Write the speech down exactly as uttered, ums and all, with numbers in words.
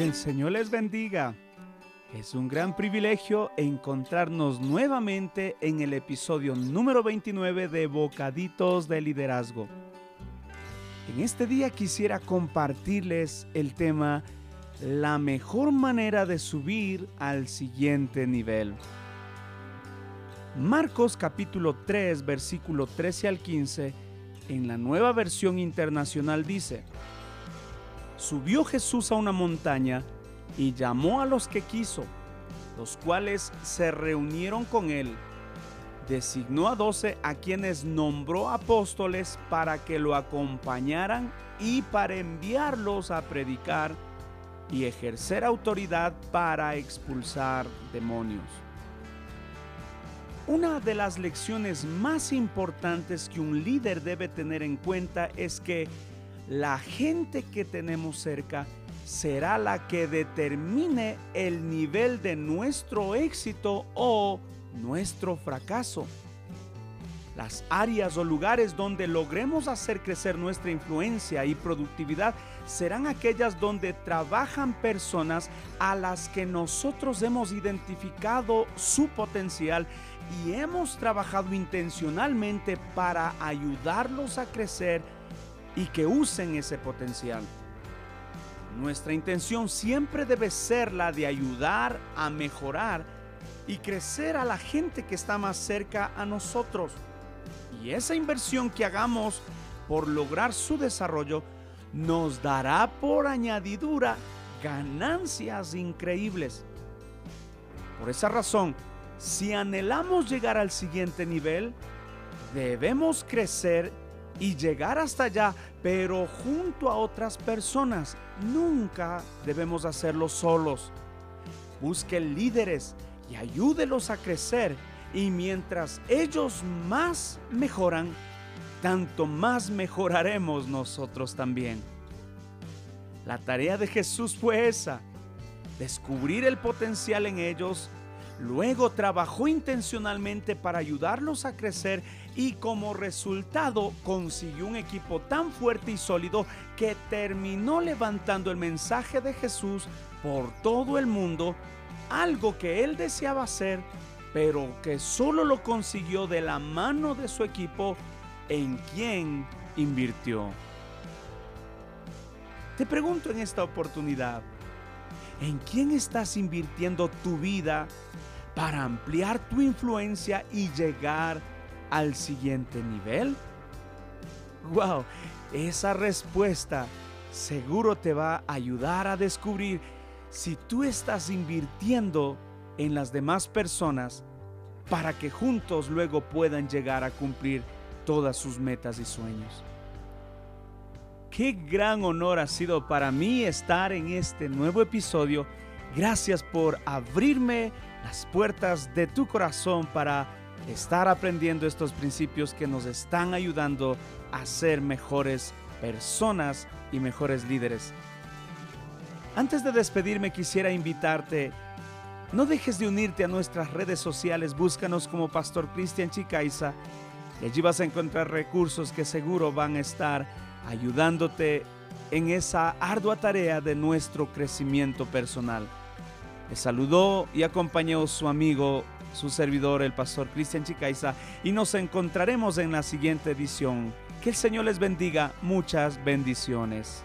Que el Señor les bendiga. Es un gran privilegio encontrarnos nuevamente en el episodio número veintinueve de Bocaditos de Liderazgo. En este día quisiera compartirles el tema: la mejor manera de subir al siguiente nivel. Marcos capítulo tres, versículo trece al quince, en la Nueva Versión Internacional dice: Subió Jesús a una montaña y llamó a los que quiso, los cuales se reunieron con él. Designó a doce, a quienes nombró apóstoles para que lo acompañaran y para enviarlos a predicar y ejercer autoridad para expulsar demonios. Una de las lecciones más importantes que un líder debe tener en cuenta es que la gente que tenemos cerca será la que determine el nivel de nuestro éxito o nuestro fracaso. Las áreas o lugares donde logremos hacer crecer nuestra influencia y productividad serán aquellas donde trabajan personas a las que nosotros hemos identificado su potencial y hemos trabajado intencionalmente para ayudarlos a crecer y que usen ese potencial. Nuestra intención siempre debe ser la de ayudar a mejorar y crecer a la gente que está más cerca a nosotros. Y esa inversión que hagamos por lograr su desarrollo nos dará por añadidura ganancias increíbles. Por esa razón, si anhelamos llegar al siguiente nivel, debemos crecer y llegar hasta allá, pero junto a otras personas. Nunca debemos hacerlo solos. Busquen líderes y ayúdelos a crecer. Y mientras ellos más mejoran, tanto más mejoraremos nosotros también. La tarea de Jesús fue esa: descubrir el potencial en ellos. Luego trabajó intencionalmente para ayudarlos a crecer y como resultado consiguió un equipo tan fuerte y sólido que terminó levantando el mensaje de Jesús por todo el mundo, algo que él deseaba hacer, pero que solo lo consiguió de la mano de su equipo, en quien invirtió. Te pregunto en esta oportunidad, ¿en quién estás invirtiendo tu vida para ampliar tu influencia y llegar al siguiente nivel? ¡Wow! Esa respuesta seguro te va a ayudar a descubrir si tú estás invirtiendo en las demás personas para que juntos luego puedan llegar a cumplir todas sus metas y sueños. Qué gran honor ha sido para mí estar en este nuevo episodio. Gracias por abrirme las puertas de tu corazón para estar aprendiendo estos principios que nos están ayudando a ser mejores personas y mejores líderes. Antes de despedirme, quisiera invitarte: no dejes de unirte a nuestras redes sociales. Búscanos como Pastor Cristian Chicaiza y allí vas a encontrar recursos que seguro van a estar ayudándote en esa ardua tarea de nuestro crecimiento personal. Les saludó y acompañó su amigo, su servidor, el Pastor Cristian Chicaiza, y nos encontraremos en la siguiente edición. Que el Señor les bendiga. Muchas bendiciones.